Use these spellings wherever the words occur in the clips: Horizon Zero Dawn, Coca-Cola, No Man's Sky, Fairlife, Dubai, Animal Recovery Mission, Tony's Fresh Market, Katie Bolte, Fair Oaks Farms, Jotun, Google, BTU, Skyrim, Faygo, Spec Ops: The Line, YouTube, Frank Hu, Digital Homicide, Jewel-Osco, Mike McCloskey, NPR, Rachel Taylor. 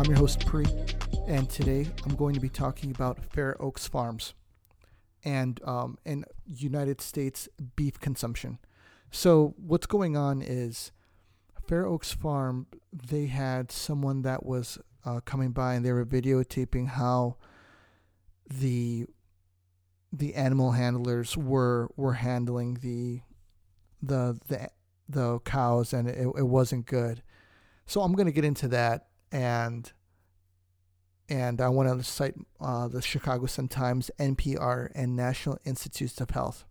I'm your host, Pri, and today I'm going to be talking about Fair Oaks Farms and United States beef consumption. So what's going on is Fair Oaks Farm, they had someone that was coming by and they were videotaping how the animal handlers were handling the cows, and it wasn't good. So I'm going to get into that, and I want to cite the Chicago Sun-Times, NPR, and National Institutes of Health.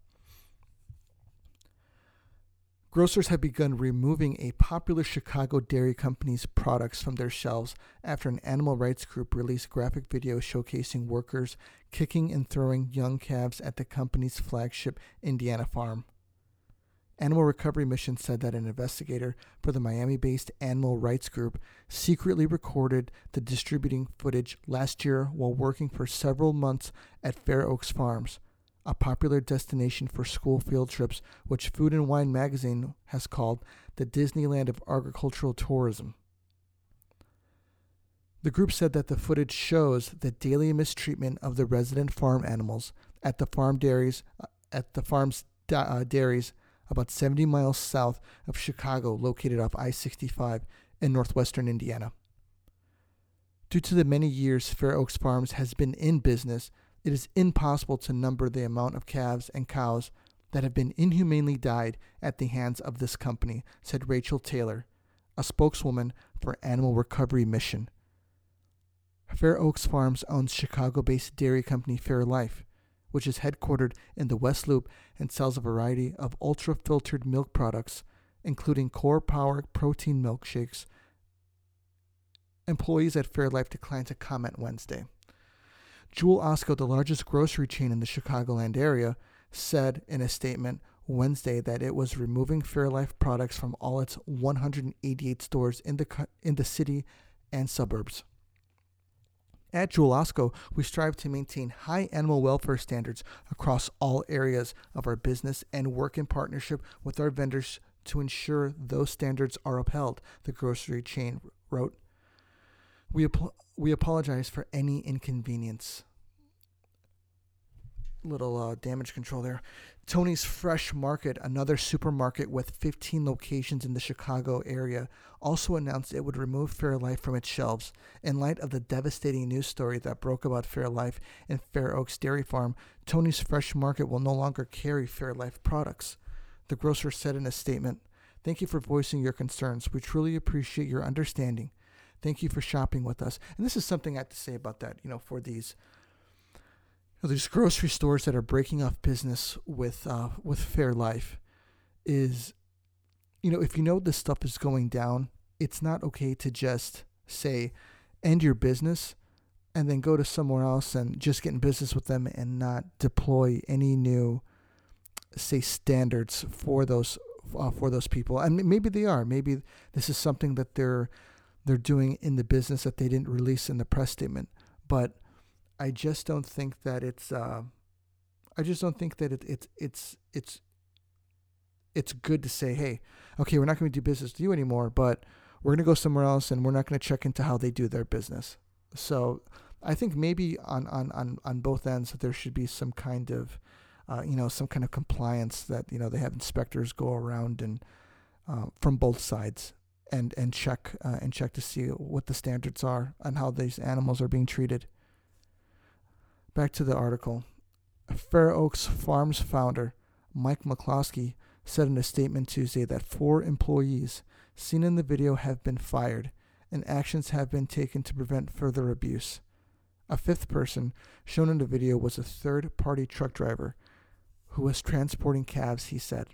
Grocers have begun removing a popular Chicago dairy company's products from their shelves after an animal rights group released graphic videos showcasing workers kicking and throwing young calves at the company's flagship Indiana farm. Animal Recovery Mission said that an investigator for the Miami-based animal rights group secretly recorded the distributing footage last year while working for several months at Fair Oaks Farms, a popular destination for school field trips, which Food & Wine magazine has called the Disneyland of agricultural tourism. The group said that the footage shows the daily mistreatment of the resident farm animals at the farm's dairies about 70 miles south of Chicago, located off I-65 in northwestern Indiana. Due to the many years Fair Oaks Farms has been in business, it is impossible to number the amount of calves and cows that have been inhumanely died at the hands of this company, said Rachel Taylor, a spokeswoman for Animal Recovery Mission. Fair Oaks Farms owns Chicago-based dairy company Fairlife, which is headquartered in the West Loop and sells a variety of ultra-filtered milk products, including Core Power protein milkshakes. Employees at Fairlife declined to comment Wednesday. Jewel-Osco, the largest grocery chain in the Chicagoland area, said in a statement Wednesday that it was removing Fairlife products from all its 188 stores in the city and suburbs. At Jewel-Osco, we strive to maintain high animal welfare standards across all areas of our business and work in partnership with our vendors to ensure those standards are upheld, the grocery chain wrote. We apologize for any inconvenience. Little damage control there. Tony's Fresh Market, another supermarket with 15 locations in the Chicago area, also announced it would remove Fairlife from its shelves in light of the devastating news story that broke about Fairlife and Fair Oaks Dairy Farm. Tony's Fresh Market will no longer carry Fairlife products, the grocer said in a statement. Thank you for voicing your concerns. We truly appreciate your understanding. Thank you for shopping with us. And this is something I have to say about that, for these. There's grocery stores that are breaking off business with Fairlife. Is, if this stuff is going down, it's not okay to just say, end your business, and then go to somewhere else and just get in business with them and not deploy any new, say, standards for those people. And maybe they are. Maybe this is something that they're doing in the business that they didn't release in the press statement, but. I just don't think that it's good to say, hey, okay, we're not going to do business with you anymore, but we're going to go somewhere else and we're not going to check into how they do their business. So I think maybe on both ends that there should be some kind of, compliance that, they have inspectors go around and from both sides and check to see what the standards are and how these animals are being treated. Back to the article. Fair Oaks Farms founder Mike McCloskey said in a statement Tuesday that 4 employees seen in the video have been fired and actions have been taken to prevent further abuse. A 5th person shown in the video was a third-party truck driver who was transporting calves, he said.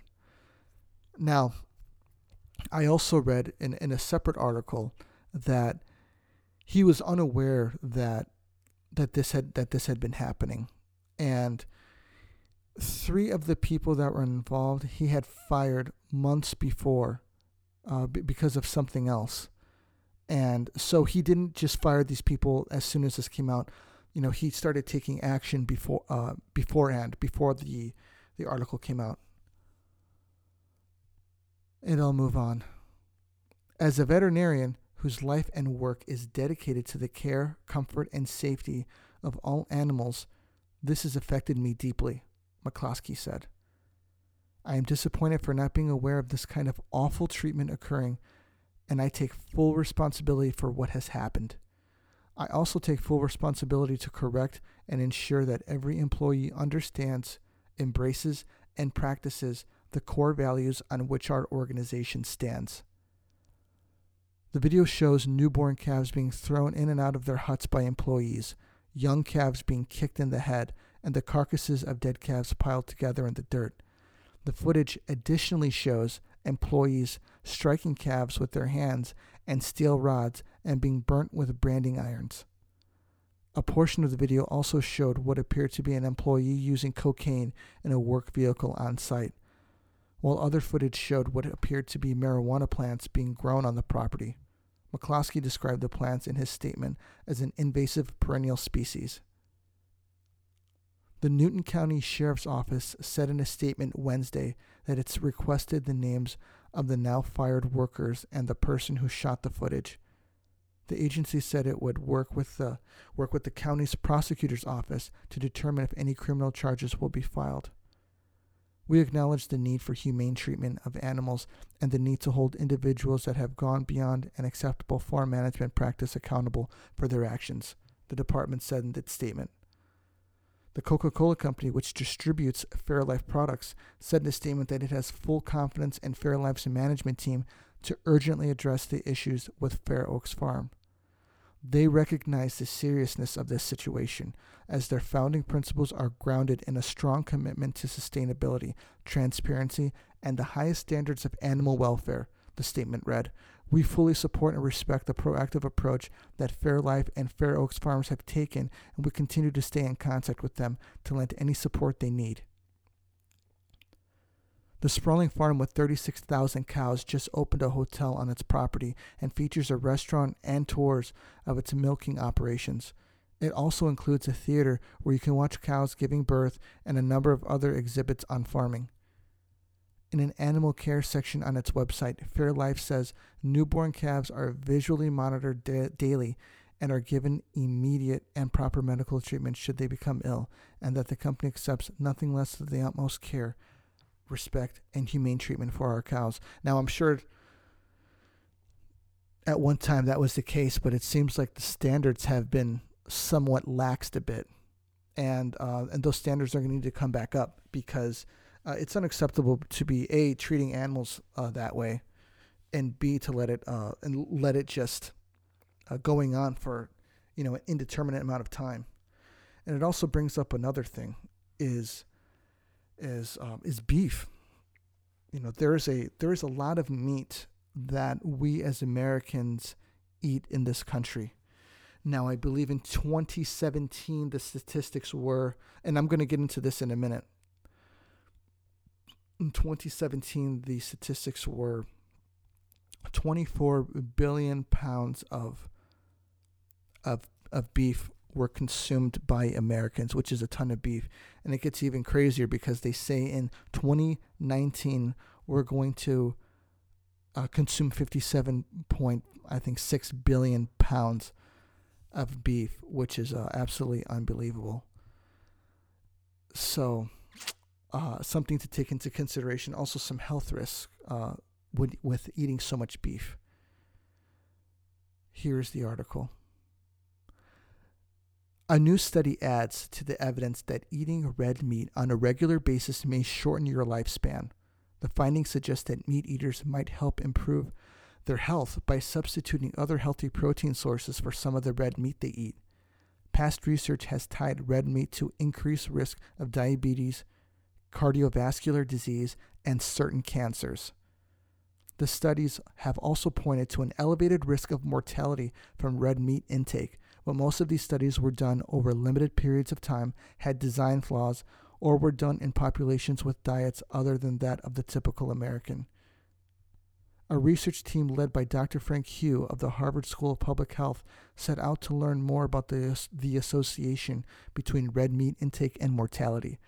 Now, I also read in a separate article that he was unaware that this had been happening, and 3 of the people that were involved he had fired months before because of something else, and so he didn't just fire these people as soon as this came out. He started taking action before the article came out. And I'll move on. As a veterinarian whose life and work is dedicated to the care, comfort, and safety of all animals, this has affected me deeply, McCloskey said. I am disappointed for not being aware of this kind of awful treatment occurring, and I take full responsibility for what has happened. I also take full responsibility to correct and ensure that every employee understands, embraces, and practices the core values on which our organization stands. The video shows newborn calves being thrown in and out of their huts by employees, young calves being kicked in the head, and the carcasses of dead calves piled together in the dirt. The footage additionally shows employees striking calves with their hands and steel rods and being burnt with branding irons. A portion of the video also showed what appeared to be an employee using cocaine in a work vehicle on site, while other footage showed what appeared to be marijuana plants being grown on the property. McCloskey described the plants in his statement as an invasive perennial species. The Newton County Sheriff's Office said in a statement Wednesday that it's requested the names of the now fired workers and the person who shot the footage. The agency said it would work with the county's prosecutor's office to determine if any criminal charges will be filed. We acknowledge the need for humane treatment of animals and the need to hold individuals that have gone beyond an acceptable farm management practice accountable for their actions, the department said in its statement. The Coca-Cola Company, which distributes Fairlife products, said in a statement that it has full confidence in Fairlife's management team to urgently address the issues with Fair Oaks Farm. They recognize the seriousness of this situation, as their founding principles are grounded in a strong commitment to sustainability, transparency, and the highest standards of animal welfare, the statement read. We fully support and respect the proactive approach that Fairlife and Fair Oaks Farms have taken, and we continue to stay in contact with them to lend any support they need. The sprawling farm with 36,000 cows just opened a hotel on its property and features a restaurant and tours of its milking operations. It also includes a theater where you can watch cows giving birth and a number of other exhibits on farming. In an animal care section on its website, Fairlife says newborn calves are visually monitored daily and are given immediate and proper medical treatment should they become ill, and that the company accepts nothing less than the utmost care, respect, and humane treatment for our cows. Now, I'm sure at one time that was the case, but it seems like the standards have been somewhat laxed a bit, and those standards are going to need to come back up because it's unacceptable to be A, treating animals that way, and B, to let it just going on for, an indeterminate amount of time. And it also brings up another thing is beef. There is a lot of meat that we as Americans eat in this country. Now, I believe in 2017 the statistics were, and I'm going to get into this in a minute. In 2017, the statistics were 24 billion pounds of beef were consumed by Americans, which is a ton of beef. And it gets even crazier because they say in 2019 we're going to consume 6 billion pounds of beef, which is absolutely unbelievable. So. Something to take into consideration, also some health risks with eating so much beef. Here's the article. A new study adds to the evidence that eating red meat on a regular basis may shorten your lifespan. The findings suggest that meat eaters might help improve their health by substituting other healthy protein sources for some of the red meat they eat. Past research has tied red meat to increased risk of diabetes, cardiovascular disease, and certain cancers. The studies have also pointed to an elevated risk of mortality from red meat intake, but most of these studies were done over limited periods of time, had design flaws, or were done in populations with diets other than that of the typical American. A research team led by Dr. Frank Hu of the Harvard School of Public Health set out to learn more about the association between red meat intake and mortality.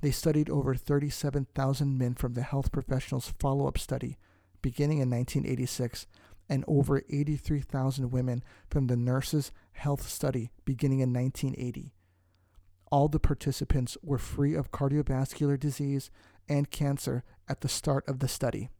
They studied over 37,000 men from the Health Professionals Follow-Up Study, beginning in 1986, and over 83,000 women from the Nurses' Health Study beginning in 1980. All the participants were free of cardiovascular disease and cancer at the start of the study.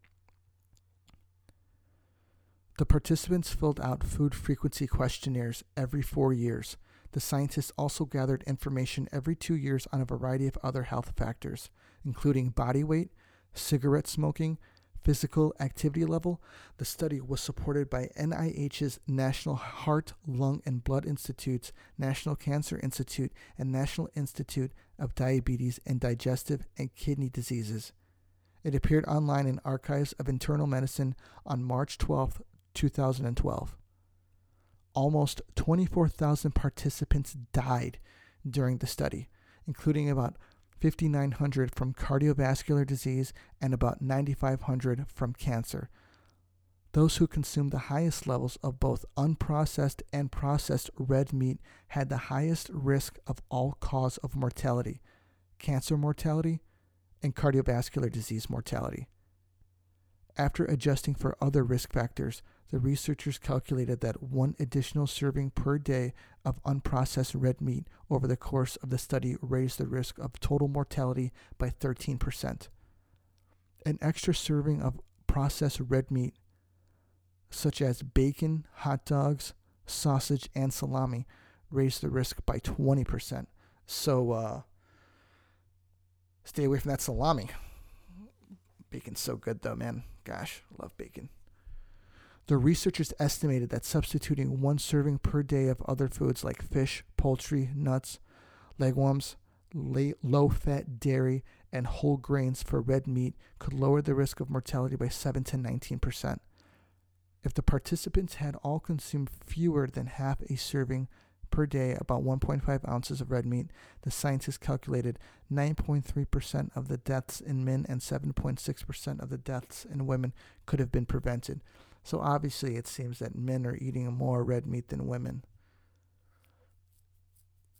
The participants filled out food frequency questionnaires every 4 years. The scientists also gathered information every 2 years on a variety of other health factors, including body weight, cigarette smoking, physical activity level. The study was supported by NIH's National Heart, Lung, and Blood Institutes, National Cancer Institute, and National Institute of Diabetes and Digestive and Kidney Diseases. It appeared online in Archives of Internal Medicine on March 12, 2012. Almost 24,000 participants died during the study, including about 5,900 from cardiovascular disease and about 9,500 from cancer. Those who consumed the highest levels of both unprocessed and processed red meat had the highest risk of all cause of mortality, cancer mortality, and cardiovascular disease mortality. After adjusting for other risk factors, the researchers calculated that one additional serving per day of unprocessed red meat over the course of the study raised the risk of total mortality by 13%. An extra serving of processed red meat, such as bacon, hot dogs, sausage, and salami, raised the risk by 20%. So, stay away from that salami. Bacon's so good, though, man. Gosh, love bacon. The researchers estimated that substituting one serving per day of other foods like fish, poultry, nuts, legworms, low-fat dairy, and whole grains for red meat could lower the risk of mortality by 7 to 19%. If the participants had all consumed fewer than half a serving per day, about 1.5 ounces of red meat, the scientists calculated 9.3% of the deaths in men and 7.6% of the deaths in women could have been prevented. So obviously it seems that men are eating more red meat than women.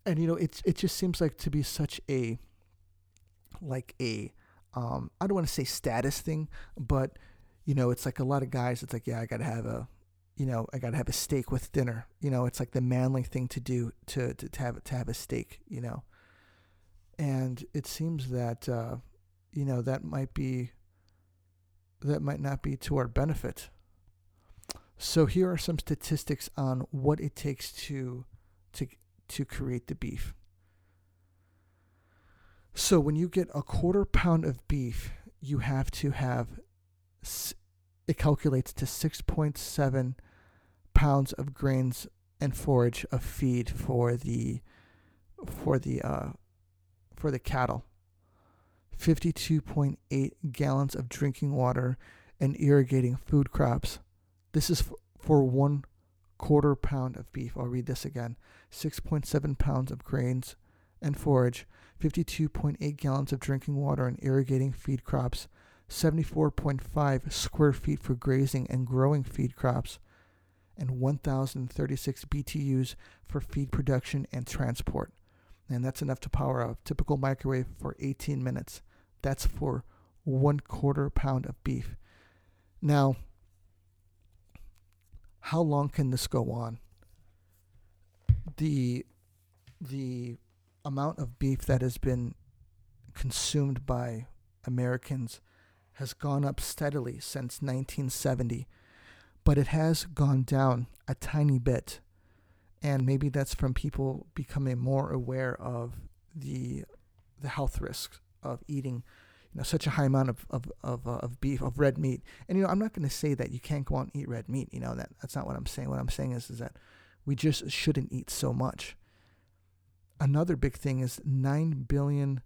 And, you know, it just seems like to be such a, like a, I don't want to say status thing, but, you know, it's like a lot of guys, it's like, yeah, I got to have a steak with dinner. You know, it's like the manly thing to do to have a steak, you know. And it seems that, you know, that might not be to our benefit. So here are some statistics on what it takes to create the beef. So when you get a quarter pound of beef, you have to have, it calculates to 6.7 pounds of grains and forage of feed for the cattle, 52.8 gallons of drinking water, and irrigating food crops. This is for 1/4 pound of beef. I'll read this again. 6.7 pounds of grains and forage, 52.8 gallons of drinking water and irrigating feed crops, 74.5 square feet for grazing and growing feed crops, and 1,036 BTUs for feed production and transport. And that's enough to power a typical microwave for 18 minutes. That's for 1/4 pound of beef. Now, how long can this go on? The amount of beef that has been consumed by Americans has gone up steadily since 1970, but it has gone down a tiny bit. And maybe that's from people becoming more aware of the health risks of eating, you know, such a high amount of beef, of red meat. And, you know, I'm not going to say that you can't go out and eat red meat. You know, that's not what I'm saying. What I'm saying is that we just shouldn't eat so much. Another big thing is 9 billion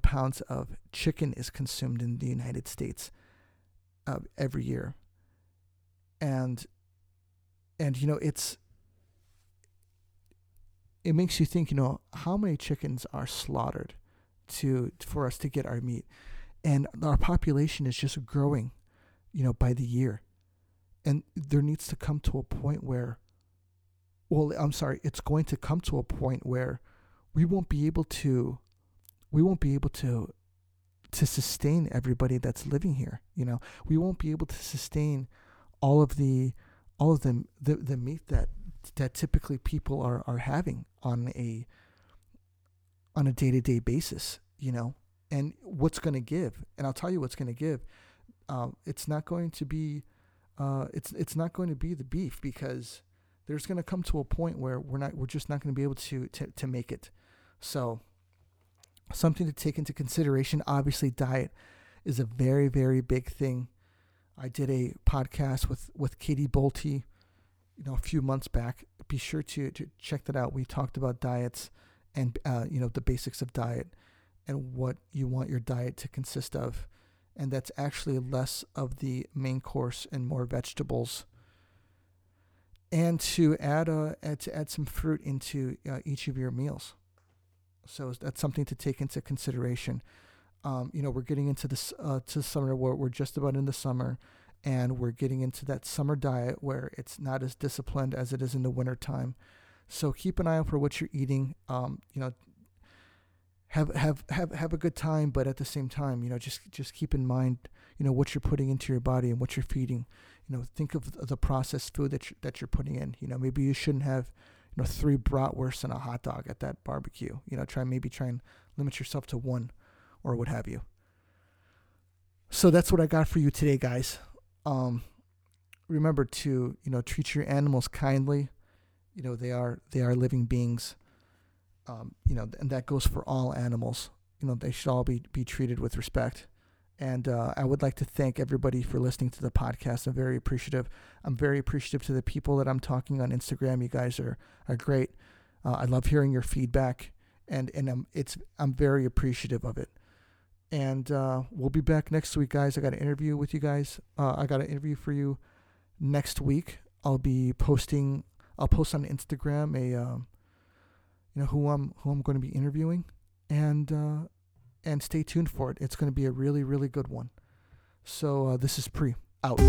pounds of chicken is consumed in the United States every year. And, you know, it makes you think, you know, how many chickens are slaughtered for us to get our meat. And our population is just growing, you know, by the year. And there needs to come to a point where, it's going to come to a point where we won't be able to to sustain everybody that's living here. You know, we won't be able to sustain all of the meat that typically people are having on a day-to-day basis, you know. And what's going to give? And I'll tell you what's going to give. It's not going to be it's not going to be the beef, because there's going to come to a point where we're just not going to be able to make it. So something to take into consideration. Obviously, diet is a very, very big thing. I did a podcast with Katie Bolte, you know, a few months back. Be sure to check that out. We talked about diets and you know, the basics of diet and what you want your diet to consist of. And that's actually less of the main course and more vegetables. And to add some fruit into each of your meals. So that's something to take into consideration. You know, we're getting into this to summer, where we're just about in the summer, and we're getting into that summer diet where it's not as disciplined as it is in the winter time. So keep an eye out for what you're eating. You know, have a good time, but at the same time, you know, just keep in mind, you know, what you're putting into your body and what you're feeding. You know, think of the processed food that you're putting in. You know, maybe you shouldn't have, you know, 3 bratwursts and a hot dog at that barbecue. You know, try and limit yourself to 1, or what have you. So that's what I got for you today, guys. Remember to, you know, treat your animals kindly. You know, they are living beings. You know, and that goes for all animals. You know, they should all be treated with respect. And I would like to thank everybody for listening to the podcast. I'm very appreciative. I'm very appreciative to the people that I'm talking on Instagram. You guys are great. I love hearing your feedback, and I'm very appreciative of it. And we'll be back next week, guys. I got an interview with you guys. I got an interview for you next week. I'll post on Instagram a you know, who I'm going to be interviewing, and stay tuned for it. It's going to be a really, really good one. So this is Pre out.